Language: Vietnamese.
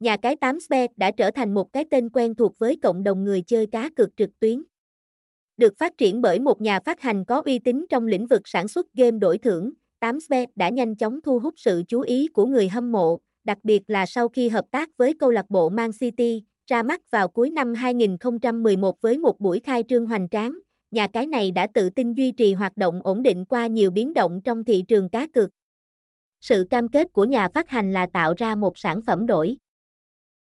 Nhà cái 8Xbet đã trở thành một cái tên quen thuộc với cộng đồng người chơi cá cược trực tuyến. Được phát triển bởi một nhà phát hành có uy tín trong lĩnh vực sản xuất game đổi thưởng, 8Xbet đã nhanh chóng thu hút sự chú ý của người hâm mộ, đặc biệt là sau khi hợp tác với câu lạc bộ Man City, ra mắt vào cuối năm 2011 với một buổi khai trương hoành tráng. Nhà cái này đã tự tin duy trì hoạt động ổn định qua nhiều biến động trong thị trường cá cược. Sự cam kết của nhà phát hành là tạo ra một sản phẩm đổi